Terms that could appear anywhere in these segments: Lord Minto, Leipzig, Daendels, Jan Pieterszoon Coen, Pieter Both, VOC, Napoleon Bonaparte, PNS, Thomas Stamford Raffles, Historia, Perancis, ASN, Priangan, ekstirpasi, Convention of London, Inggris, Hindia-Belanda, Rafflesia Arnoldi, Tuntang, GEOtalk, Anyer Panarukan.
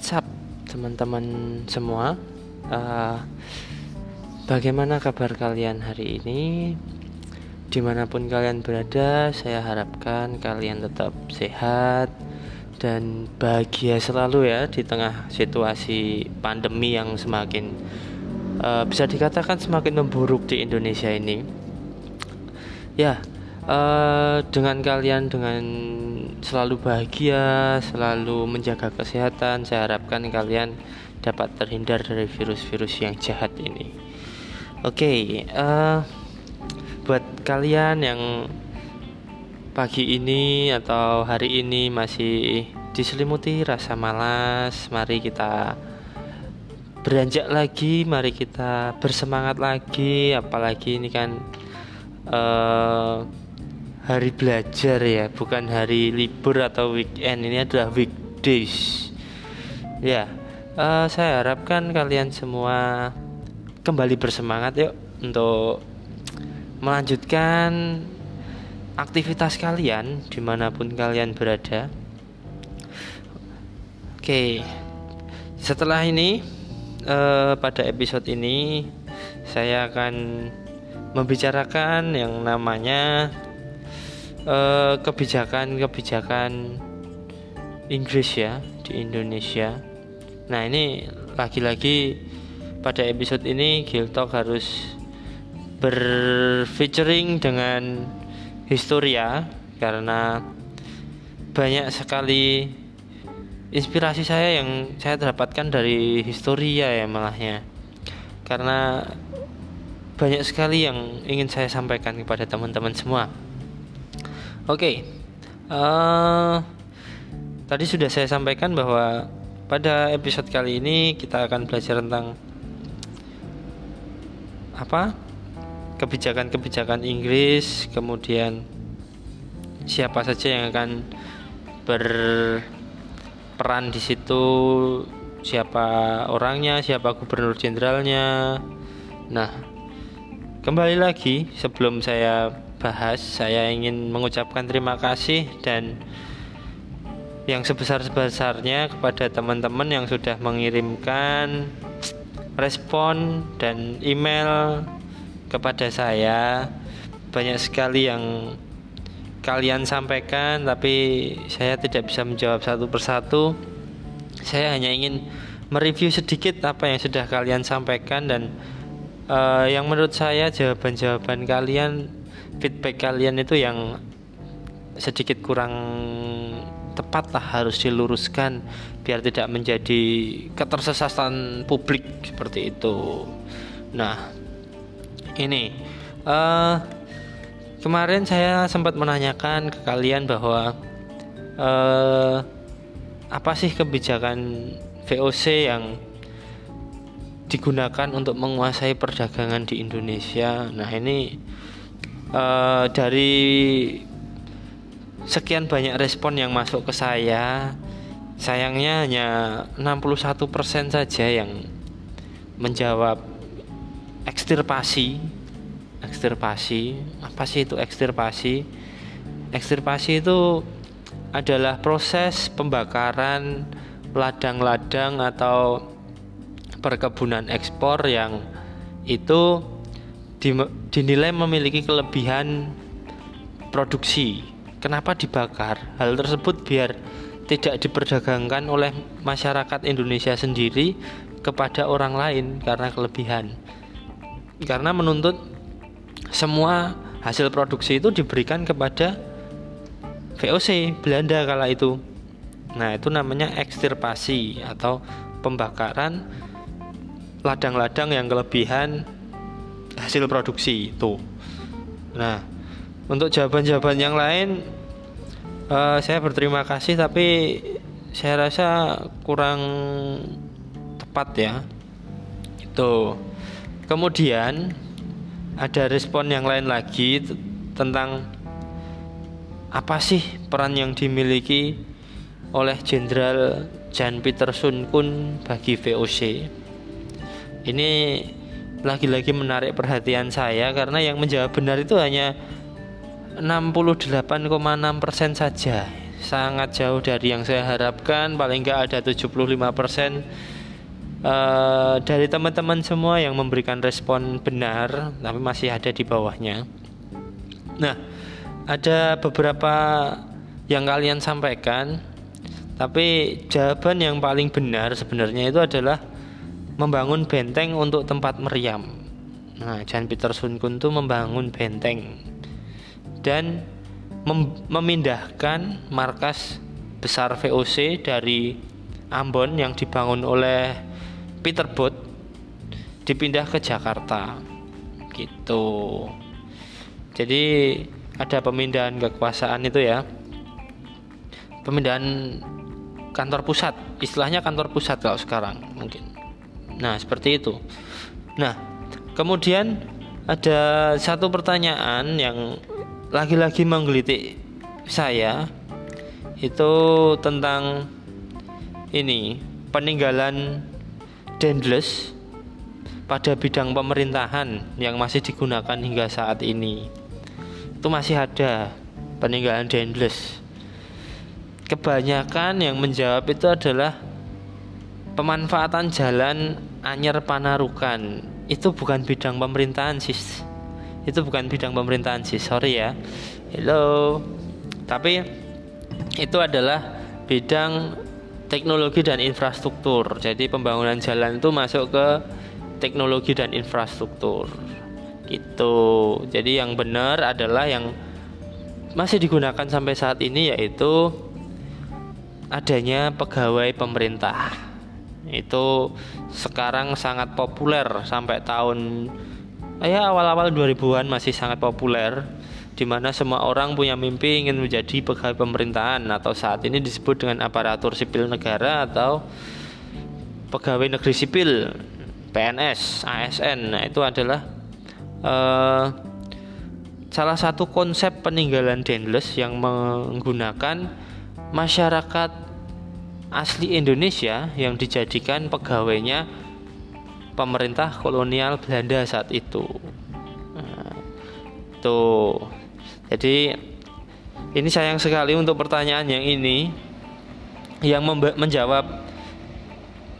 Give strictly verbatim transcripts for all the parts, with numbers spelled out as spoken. What's up teman-teman semua, uh, bagaimana kabar kalian hari ini? Dimanapun kalian berada, saya harapkan kalian tetap sehat dan bahagia selalu ya, di tengah situasi pandemi yang semakin uh, bisa dikatakan semakin memburuk di Indonesia ini. Ya, uh, dengan kalian dengan selalu bahagia, selalu menjaga kesehatan. Saya harapkan kalian dapat terhindar dari virus-virus yang jahat ini. Oke, okay, uh, buat kalian yang pagi ini atau hari ini masih diselimuti rasa malas, mari kita beranjak lagi, mari kita bersemangat lagi. Apalagi ini kan uh, hari belajar ya, bukan hari libur atau weekend. Ini adalah weekdays. Ya, uh, saya harapkan kalian semua kembali bersemangat yuk untuk melanjutkan aktivitas kalian dimanapun kalian berada. Oke, setelah ini uh, pada episode ini saya akan membicarakan yang namanya Uh, kebijakan-kebijakan Inggris ya di Indonesia. Nah, ini lagi-lagi pada episode ini GEOtalk harus berfeaturing dengan Historia, karena banyak sekali inspirasi saya yang saya dapatkan dari Historia ya malahnya, karena banyak sekali yang ingin saya sampaikan kepada teman-teman semua. Oke, okay. uh, tadi sudah saya sampaikan bahwa pada episode kali ini kita akan belajar tentang apa kebijakan-kebijakan Inggris, kemudian siapa saja yang akan berperan di situ, siapa orangnya, siapa gubernur jenderalnya. Nah, kembali lagi sebelum saya bahas, saya ingin mengucapkan terima kasih dan yang sebesar-besarnya kepada teman-teman yang sudah mengirimkan respon dan email kepada saya. Banyak sekali yang kalian sampaikan, tapi saya tidak bisa menjawab satu persatu. Saya hanya ingin mereview sedikit apa yang sudah kalian sampaikan dan uh, yang menurut saya jawaban-jawaban kalian, feedback kalian itu yang sedikit kurang tepat lah, harus diluruskan biar tidak menjadi ketersesatan publik seperti itu. Nah, ini uh, kemarin saya sempat menanyakan ke kalian bahwa uh, apa sih kebijakan V O C yang digunakan untuk menguasai perdagangan di Indonesia. Nah, ini Uh, dari sekian banyak respon yang masuk ke saya, sayangnya hanya enam puluh satu persen saja yang menjawab ekstirpasi. Ekstirpasi, apa sih itu ekstirpasi? Ekstirpasi itu adalah proses pembakaran ladang-ladang atau perkebunan ekspor yang itu dinilai memiliki kelebihan produksi. Kenapa dibakar? Hal tersebut biar tidak diperdagangkan oleh masyarakat Indonesia sendiri kepada orang lain karena kelebihan. Karena menuntut semua hasil produksi itu diberikan kepada V O C Belanda kala itu. Nah, itu namanya ekstirpasi atau pembakaran ladang-ladang yang kelebihan hasil produksi itu. Nah, untuk jawaban-jawaban yang lain uh, saya berterima kasih, tapi saya rasa kurang tepat ya. Itu. Kemudian ada respon yang lain lagi t- tentang apa sih peran yang dimiliki oleh Jenderal Jan Pieterszoon Coen bagi V O C. Ini lagi-lagi menarik perhatian saya karena yang menjawab benar itu hanya enam puluh delapan koma enam persen saja. sangat jauh dari yang saya harapkan. Paling nggak ada tujuh puluh lima persen uh, dari teman-teman semua yang memberikan respon benar, tapi masih ada di bawahnya. Nah, ada beberapa yang kalian sampaikan, tapi jawaban yang paling benar sebenarnya itu adalah membangun benteng untuk tempat meriam. Nah, Jan Pieterszoon Coen itu membangun benteng dan mem- memindahkan markas besar V O C dari Ambon yang dibangun oleh Pieter Both, dipindah ke Jakarta gitu. Jadi ada pemindahan kekuasaan itu ya, pemindahan kantor pusat, istilahnya kantor pusat kalau sekarang mungkin. Nah, seperti itu. Nah, kemudian ada satu pertanyaan yang lagi-lagi menggelitik saya, itu tentang ini, peninggalan Daendels pada bidang pemerintahan yang masih digunakan hingga saat ini. Itu masih ada peninggalan Daendels. Kebanyakan yang menjawab itu adalah pemanfaatan jalan Anyer Panarukan. Itu bukan bidang pemerintahan sis. Itu bukan bidang pemerintahan sis, sorry ya. Hello. Tapi itu adalah bidang teknologi dan infrastruktur. Jadi pembangunan jalan itu masuk ke teknologi dan infrastruktur. Gitu. Jadi yang benar adalah yang masih digunakan sampai saat ini, yaitu adanya pegawai pemerintah. Itu sekarang sangat populer sampai tahun ya awal-awal dua ribuan, masih sangat populer, di mana semua orang punya mimpi ingin menjadi pegawai pemerintahan, atau saat ini disebut dengan aparatur sipil negara atau pegawai negeri sipil, P N S, A S N. Nah, itu adalah eh, salah satu konsep peninggalan Daendels yang menggunakan masyarakat asli Indonesia yang dijadikan pegawainya pemerintah kolonial Belanda saat itu. Nah, tuh. Jadi ini sayang sekali untuk pertanyaan yang ini, yang memba- menjawab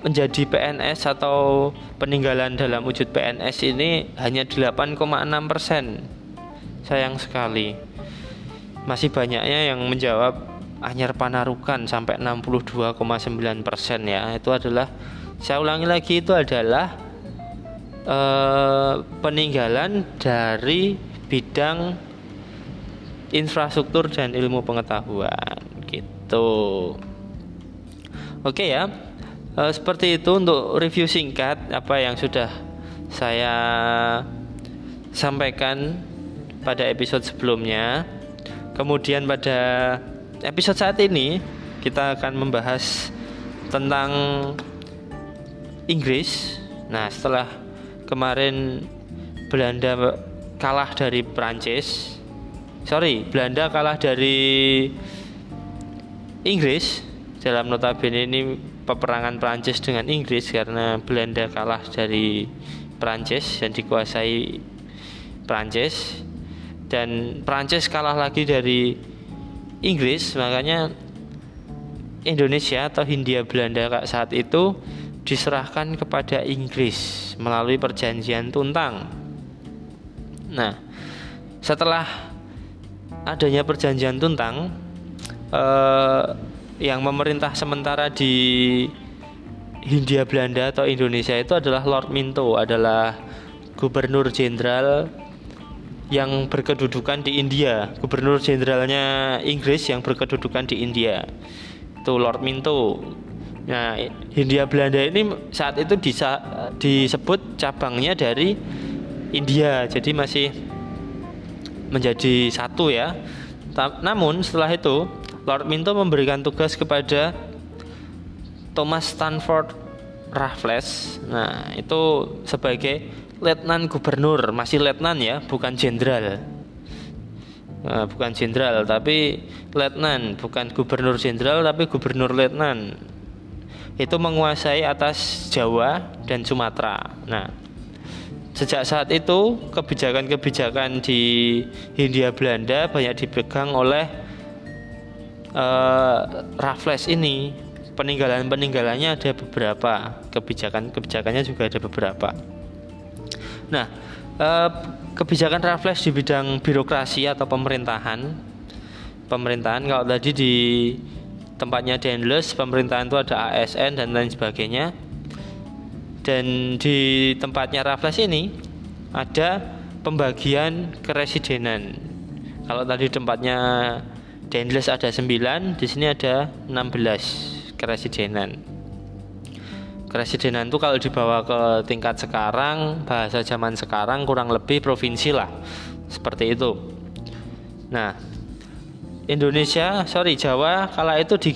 menjadi P N S atau peninggalan dalam wujud P N S ini hanya delapan koma enam persen. Sayang sekali. Masih banyaknya yang menjawab Anyer Panarukan sampai enam puluh dua koma sembilan persen ya. Itu adalah, saya ulangi lagi, itu adalah eh, peninggalan dari bidang infrastruktur dan ilmu pengetahuan gitu. Oke ya, e, seperti itu untuk review singkat apa yang sudah saya sampaikan pada episode sebelumnya. Kemudian pada episode saat ini kita akan membahas tentang Inggris. Nah, setelah kemarin Belanda kalah dari Prancis, sorry, Belanda kalah dari Inggris dalam notabene ini peperangan Prancis dengan Inggris, karena Belanda kalah dari Prancis dan dikuasai Prancis, dan Prancis kalah lagi dari Inggris. Makanya Indonesia atau Hindia-Belanda saat itu diserahkan kepada Inggris melalui perjanjian Tuntang. Nah, setelah adanya perjanjian Tuntang eh, yang memerintah sementara di Hindia-Belanda atau Indonesia itu adalah Lord Minto, adalah Gubernur Jenderal yang berkedudukan di India, Gubernur Jenderalnya Inggris yang berkedudukan di India, itu Lord Minto. Nah, Hindia-Belanda ini saat itu disa- disebut cabangnya dari India, jadi masih menjadi satu ya. Ta- namun setelah itu Lord Minto memberikan tugas kepada Thomas Stamford Raffles. Nah, itu sebagai Letnan Gubernur, masih letnan ya, bukan jenderal. Nah, bukan jenderal, tapi letnan, bukan gubernur jenderal, tapi gubernur letnan. Itu menguasai atas Jawa dan Sumatera. Nah, sejak saat itu kebijakan-kebijakan di Hindia Belanda banyak dipegang oleh uh, Raffles ini peninggalan-peninggalannya ada beberapa, kebijakan-kebijakannya juga ada beberapa. Nah, uh, kebijakan Raffles di bidang birokrasi atau pemerintahan. Pemerintahan kalau tadi di tempatnya Daendels, pemerintahan itu ada A S N dan lain sebagainya. Dan di tempatnya Raffles ini ada pembagian keresidenan. Kalau tadi tempatnya Daendels ada sembilan, di sini ada enam belas keresidenan. Keresidenan itu kalau dibawa ke tingkat sekarang, bahasa zaman sekarang kurang lebih provinsi lah, seperti itu. Nah, Indonesia, sorry Jawa kala itu di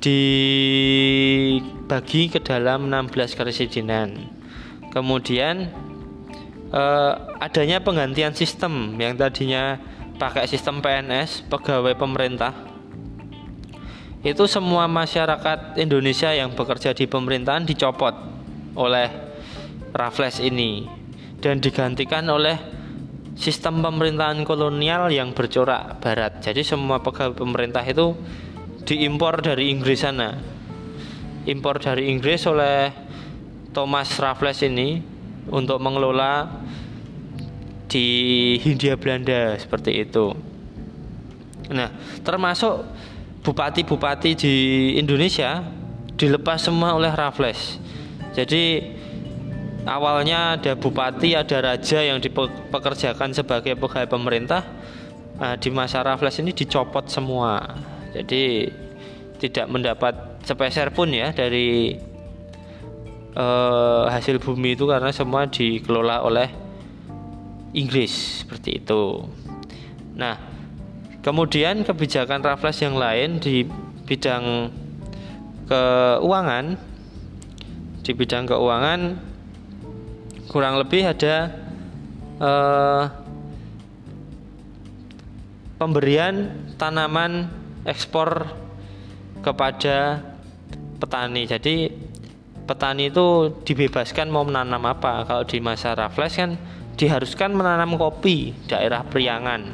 dibagi ke dalam enam belas keresidenan. Kemudian eh, adanya penggantian sistem yang tadinya pakai sistem P N S, pegawai pemerintah. Itu semua masyarakat Indonesia yang bekerja di pemerintahan dicopot oleh Raffles ini dan digantikan oleh sistem pemerintahan kolonial yang bercorak barat. Jadi semua pegawai pemerintah itu diimpor dari Inggris sana. Impor dari Inggris oleh Thomas Raffles ini untuk mengelola di Hindia-Belanda seperti itu. Nah, termasuk bupati-bupati di Indonesia dilepas semua oleh Raffles. Jadi awalnya ada bupati, ada raja yang dipekerjakan sebagai pegawai pemerintah. Nah, di masa Raffles ini dicopot semua. Jadi tidak mendapat sepeser pun ya dari eh, hasil bumi itu, karena semua dikelola oleh Inggris seperti itu. Nah, kemudian kebijakan Raffles yang lain di bidang keuangan, di bidang keuangan kurang lebih ada eh, pemberian tanaman ekspor kepada petani. Jadi petani itu dibebaskan mau menanam apa. Kalau di masa Raffles kan diharuskan menanam kopi daerah Priangan.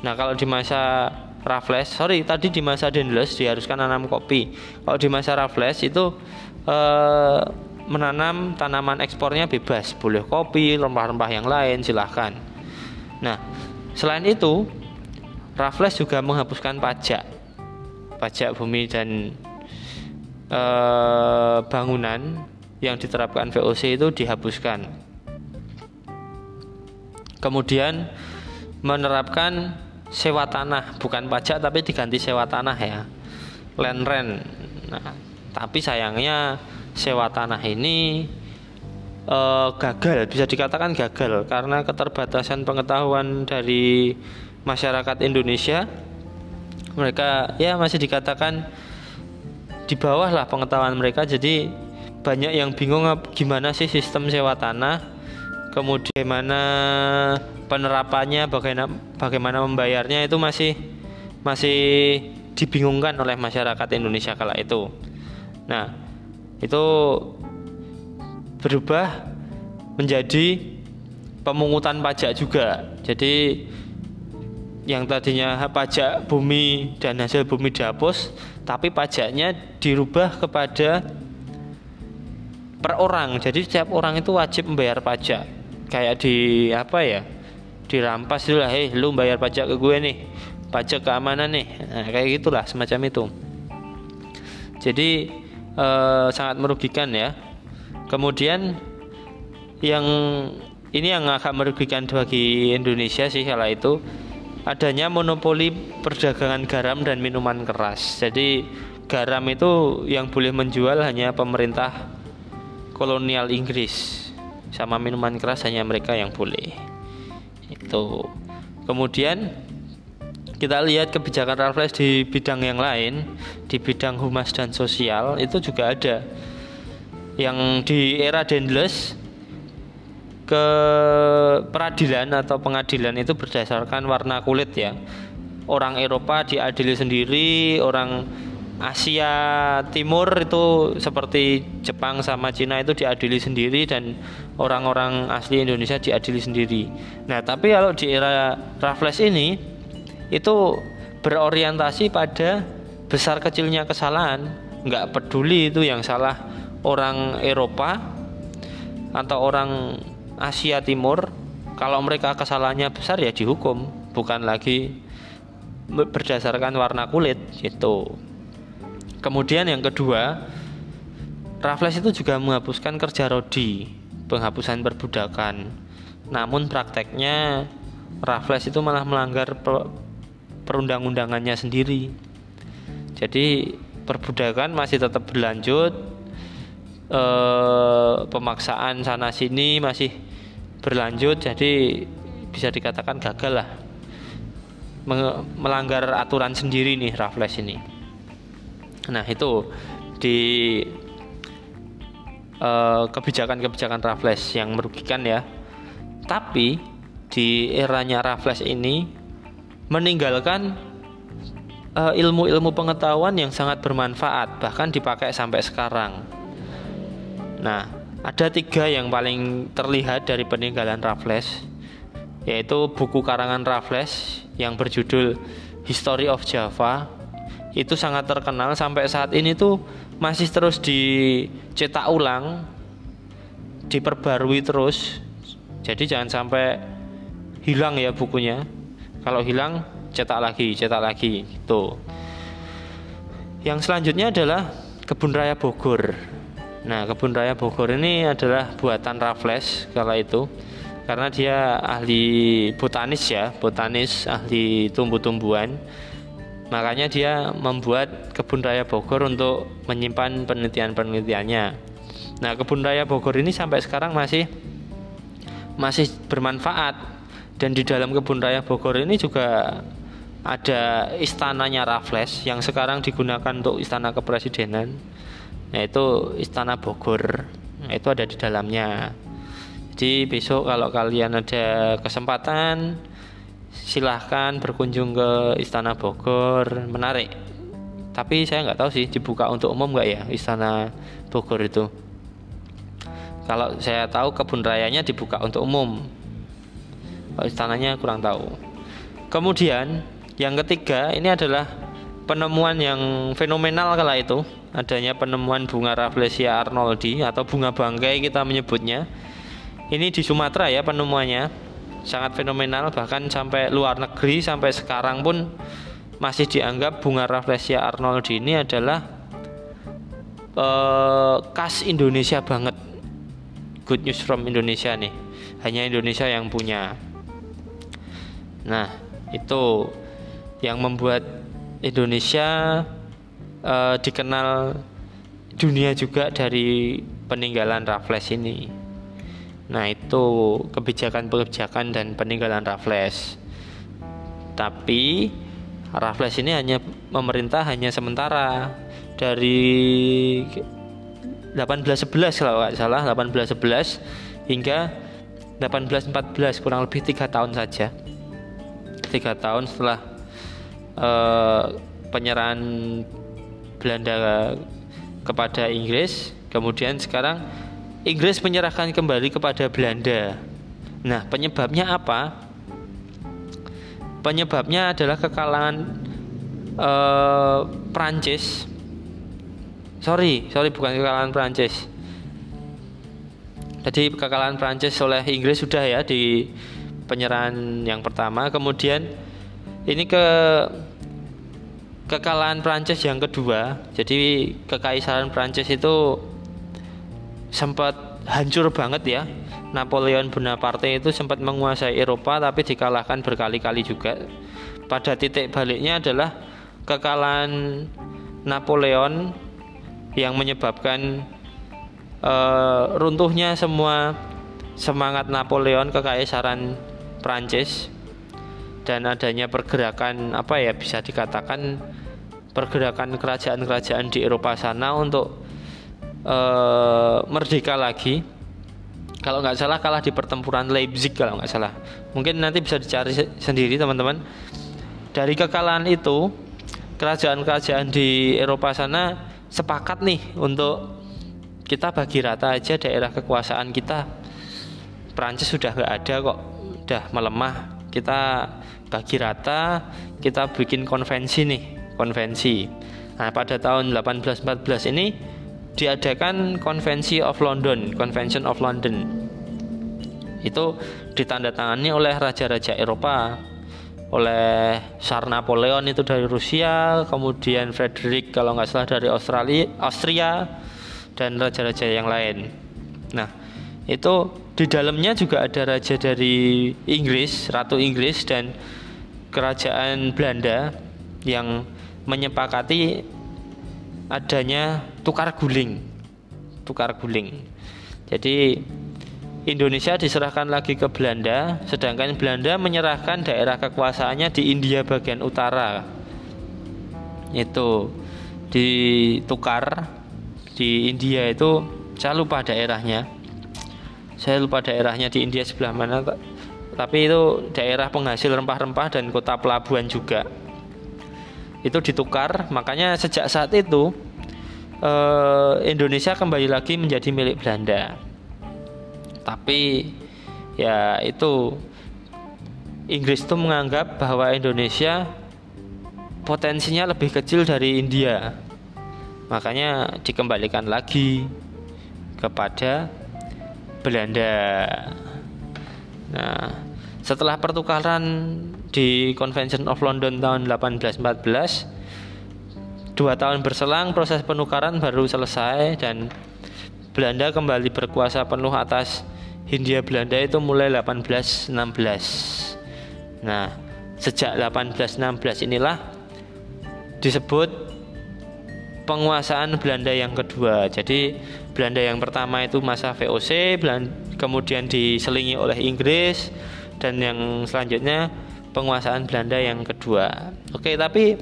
Nah, kalau di masa Raffles, sorry tadi di masa Daendels diharuskan menanam kopi. Kalau di masa Raffles itu eh, menanam tanaman ekspornya bebas, boleh kopi, rempah-rempah yang lain silahkan. Nah, selain itu Raffles juga menghapuskan pajak, pajak bumi dan e, bangunan yang diterapkan V O C itu dihapuskan. Kemudian menerapkan sewa tanah, bukan pajak tapi diganti sewa tanah ya, land rent. Nah, tapi sayangnya sewa tanah ini e, gagal, bisa dikatakan gagal karena keterbatasan pengetahuan dari masyarakat Indonesia. Mereka ya masih dikatakan di bawah lah pengetahuan mereka, jadi banyak yang bingung gimana sih sistem sewa tanah, kemudian bagaimana penerapannya, bagaimana bagaimana membayarnya, itu masih masih dibingungkan oleh masyarakat Indonesia kala itu. Nah, itu berubah menjadi pemungutan pajak juga. Jadi yang tadinya pajak bumi dan hasil bumi dihapus, tapi pajaknya dirubah kepada per orang. Jadi setiap orang itu wajib membayar pajak. Kayak di apa ya? Dirampas dulu lah, hei lu bayar pajak ke gue nih, pajak keamanan nih. Nah, kayak gitulah semacam itu. Jadi Eh, sangat merugikan ya. Kemudian yang ini yang agak merugikan bagi Indonesia sih kala itu, adanya monopoli perdagangan garam dan minuman keras. Jadi garam itu yang boleh menjual hanya pemerintah kolonial Inggris, sama minuman keras hanya mereka yang boleh. Itu. Kemudian kita lihat kebijakan Raffles di bidang yang lain, di bidang humas dan sosial itu juga ada. Yang di era Daendels, ke peradilan atau pengadilan itu berdasarkan warna kulit ya. Orang Eropa diadili sendiri, orang Asia Timur itu seperti Jepang sama Cina itu diadili sendiri, dan orang-orang asli Indonesia diadili sendiri. Nah, tapi kalau di era Raffles ini itu berorientasi pada besar kecilnya kesalahan, nggak peduli itu yang salah orang Eropa atau orang Asia Timur. Kalau mereka kesalahannya besar ya dihukum, bukan lagi berdasarkan warna kulit gitu. Kemudian yang kedua, Raffles itu juga menghapuskan kerja rodi, penghapusan perbudakan. Namun prakteknya Raffles itu malah melanggar perundang-undangannya sendiri. Jadi perbudakan masih tetap berlanjut, e, pemaksaan sana sini masih berlanjut. Jadi bisa dikatakan gagal lah, melanggar aturan sendiri nih Raffles ini. Nah itu di e, kebijakan-kebijakan Raffles yang merugikan ya. Tapi di eranya Raffles ini meninggalkan e, ilmu-ilmu pengetahuan yang sangat bermanfaat, bahkan dipakai sampai sekarang. Nah ada tiga yang paling terlihat dari peninggalan Raffles, yaitu buku karangan Raffles yang berjudul History of Java. Itu sangat terkenal sampai saat ini, tuh masih terus dicetak ulang, diperbarui terus. Jadi jangan sampai hilang ya bukunya. Kalau hilang cetak lagi, cetak lagi gitu. Yang selanjutnya adalah Kebun Raya Bogor. Nah, Kebun Raya Bogor ini adalah buatan Raffles kala itu, karena dia ahli botanis ya, botanis ahli tumbuh-tumbuhan. Makanya dia membuat Kebun Raya Bogor untuk menyimpan penelitian-penelitiannya. Nah, Kebun Raya Bogor ini sampai sekarang masih masih bermanfaat, dan di dalam Kebun Raya Bogor ini juga ada istananya Raffles yang sekarang digunakan untuk istana kepresidenan, yaitu Istana Bogor. Itu ada di dalamnya. Jadi besok kalau kalian ada kesempatan, silahkan berkunjung ke Istana Bogor, menarik. Tapi saya nggak tahu sih dibuka untuk umum nggak ya Istana Bogor itu. Kalau saya tahu kebun rayanya dibuka untuk umum, kalau istananya kurang tahu. Kemudian yang ketiga ini adalah penemuan yang fenomenal kala itu, adanya penemuan bunga Rafflesia Arnoldi atau bunga bangkai kita menyebutnya. Ini di Sumatera ya penemuannya, sangat fenomenal, bahkan sampai luar negeri sampai sekarang pun masih dianggap bunga Rafflesia Arnoldi ini adalah eh, khas Indonesia banget, good news from Indonesia nih, hanya Indonesia yang punya. Nah itu yang membuat Indonesia eh, dikenal dunia juga dari peninggalan Raffles ini. Nah itu kebijakan-kebijakan dan peninggalan Raffles. Tapi Raffles ini hanya memerintah hanya sementara dari delapan belas sebelas kalau nggak salah, delapan belas sebelas hingga delapan belas empat belas, kurang lebih tiga tahun saja. Tiga tahun setelah Uh, penyerahan Belanda kepada Inggris, kemudian sekarang Inggris menyerahkan kembali kepada Belanda. Nah, penyebabnya apa? Penyebabnya adalah kekalahan uh, Prancis. Sorry, sorry bukan kekalahan Prancis. Jadi kekalahan Prancis oleh Inggris sudah ya di penyerahan yang pertama, kemudian ini ke kekalahan Prancis yang kedua. Jadi kekaisaran Prancis itu sempat hancur banget ya. Napoleon Bonaparte itu sempat menguasai Eropa tapi dikalahkan berkali-kali juga. Pada titik baliknya adalah kekalahan Napoleon yang menyebabkan eh, runtuhnya semua semangat Napoleon, kekaisaran Prancis, dan adanya pergerakan apa ya, bisa dikatakan pergerakan kerajaan-kerajaan di Eropa sana untuk e, merdeka lagi. Kalau nggak salah kalah di pertempuran Leipzig kalau nggak salah. Mungkin nanti bisa dicari sendiri teman-teman. Dari kekalahan itu kerajaan-kerajaan di Eropa sana sepakat nih untuk kita bagi rata aja daerah kekuasaan kita. Prancis sudah nggak ada kok, udah melemah, kita bagi rata kita bikin konvensi nih, konvensi. Nah, pada tahun delapan belas empat belas ini diadakan Convention of London, Convention of London. Itu ditandatangani oleh raja-raja Eropa, oleh Tsar Napoleon itu dari Rusia, kemudian Frederick kalau nggak salah dari Australia, Austria, dan raja-raja yang lain. Nah, itu di dalamnya juga ada raja dari Inggris, Ratu Inggris dan Kerajaan Belanda yang menyepakati adanya tukar guling, tukar guling. Jadi Indonesia diserahkan lagi ke Belanda, sedangkan Belanda menyerahkan daerah kekuasaannya di India bagian utara. Itu ditukar di India itu, saya lupa daerahnya. Saya lupa daerahnya di India sebelah mana, tapi itu daerah penghasil rempah-rempah dan kota pelabuhan juga. Itu ditukar, makanya sejak saat itu eh, Indonesia kembali lagi menjadi milik Belanda. Tapi ya itu Inggris itu menganggap bahwa Indonesia potensinya lebih kecil dari India, makanya dikembalikan lagi kepada Belanda. Nah, setelah pertukaran di Convention of London tahun delapan belas empat belas, dua tahun berselang proses penukaran baru selesai dan Belanda kembali berkuasa penuh atas Hindia-Belanda itu mulai delapan belas enam belas. Nah, sejak delapan belas enam belas inilah disebut penguasaan Belanda yang kedua. Jadi Belanda yang pertama itu masa V O C, kemudian diselingi oleh Inggris, dan yang selanjutnya penguasaan Belanda yang kedua. Oke, tapi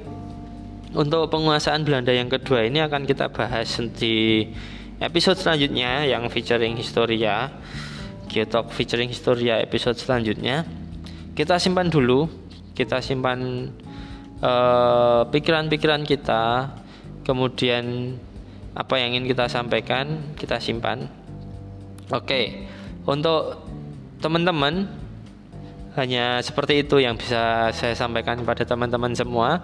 untuk penguasaan Belanda yang kedua ini akan kita bahas di episode selanjutnya yang featuring Historia, GEOtalk featuring Historia episode selanjutnya. Kita simpan dulu, kita simpan uh, pikiran-pikiran kita, kemudian apa yang ingin kita sampaikan kita simpan. Oke, untuk teman-teman hanya seperti itu yang bisa saya sampaikan kepada teman-teman semua.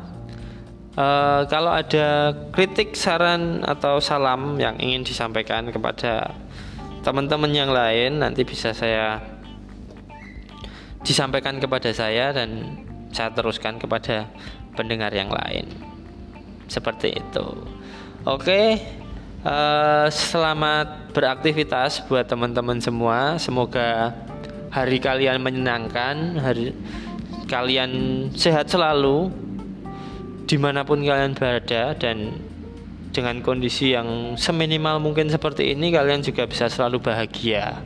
E, kalau ada kritik, saran, atau salam yang ingin disampaikan kepada teman-teman yang lain, nanti bisa saya disampaikan kepada saya dan saya teruskan kepada pendengar yang lain. Seperti itu. Oke, e, selamat beraktivitas buat teman-teman semua. Semoga hari kalian menyenangkan, hari kalian sehat selalu dimanapun kalian berada, dan dengan kondisi yang seminimal mungkin seperti ini kalian juga bisa selalu bahagia.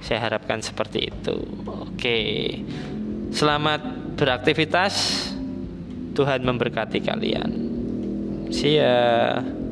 Saya harapkan seperti itu. Oke, selamat beraktivitas. Tuhan memberkati kalian. See ya.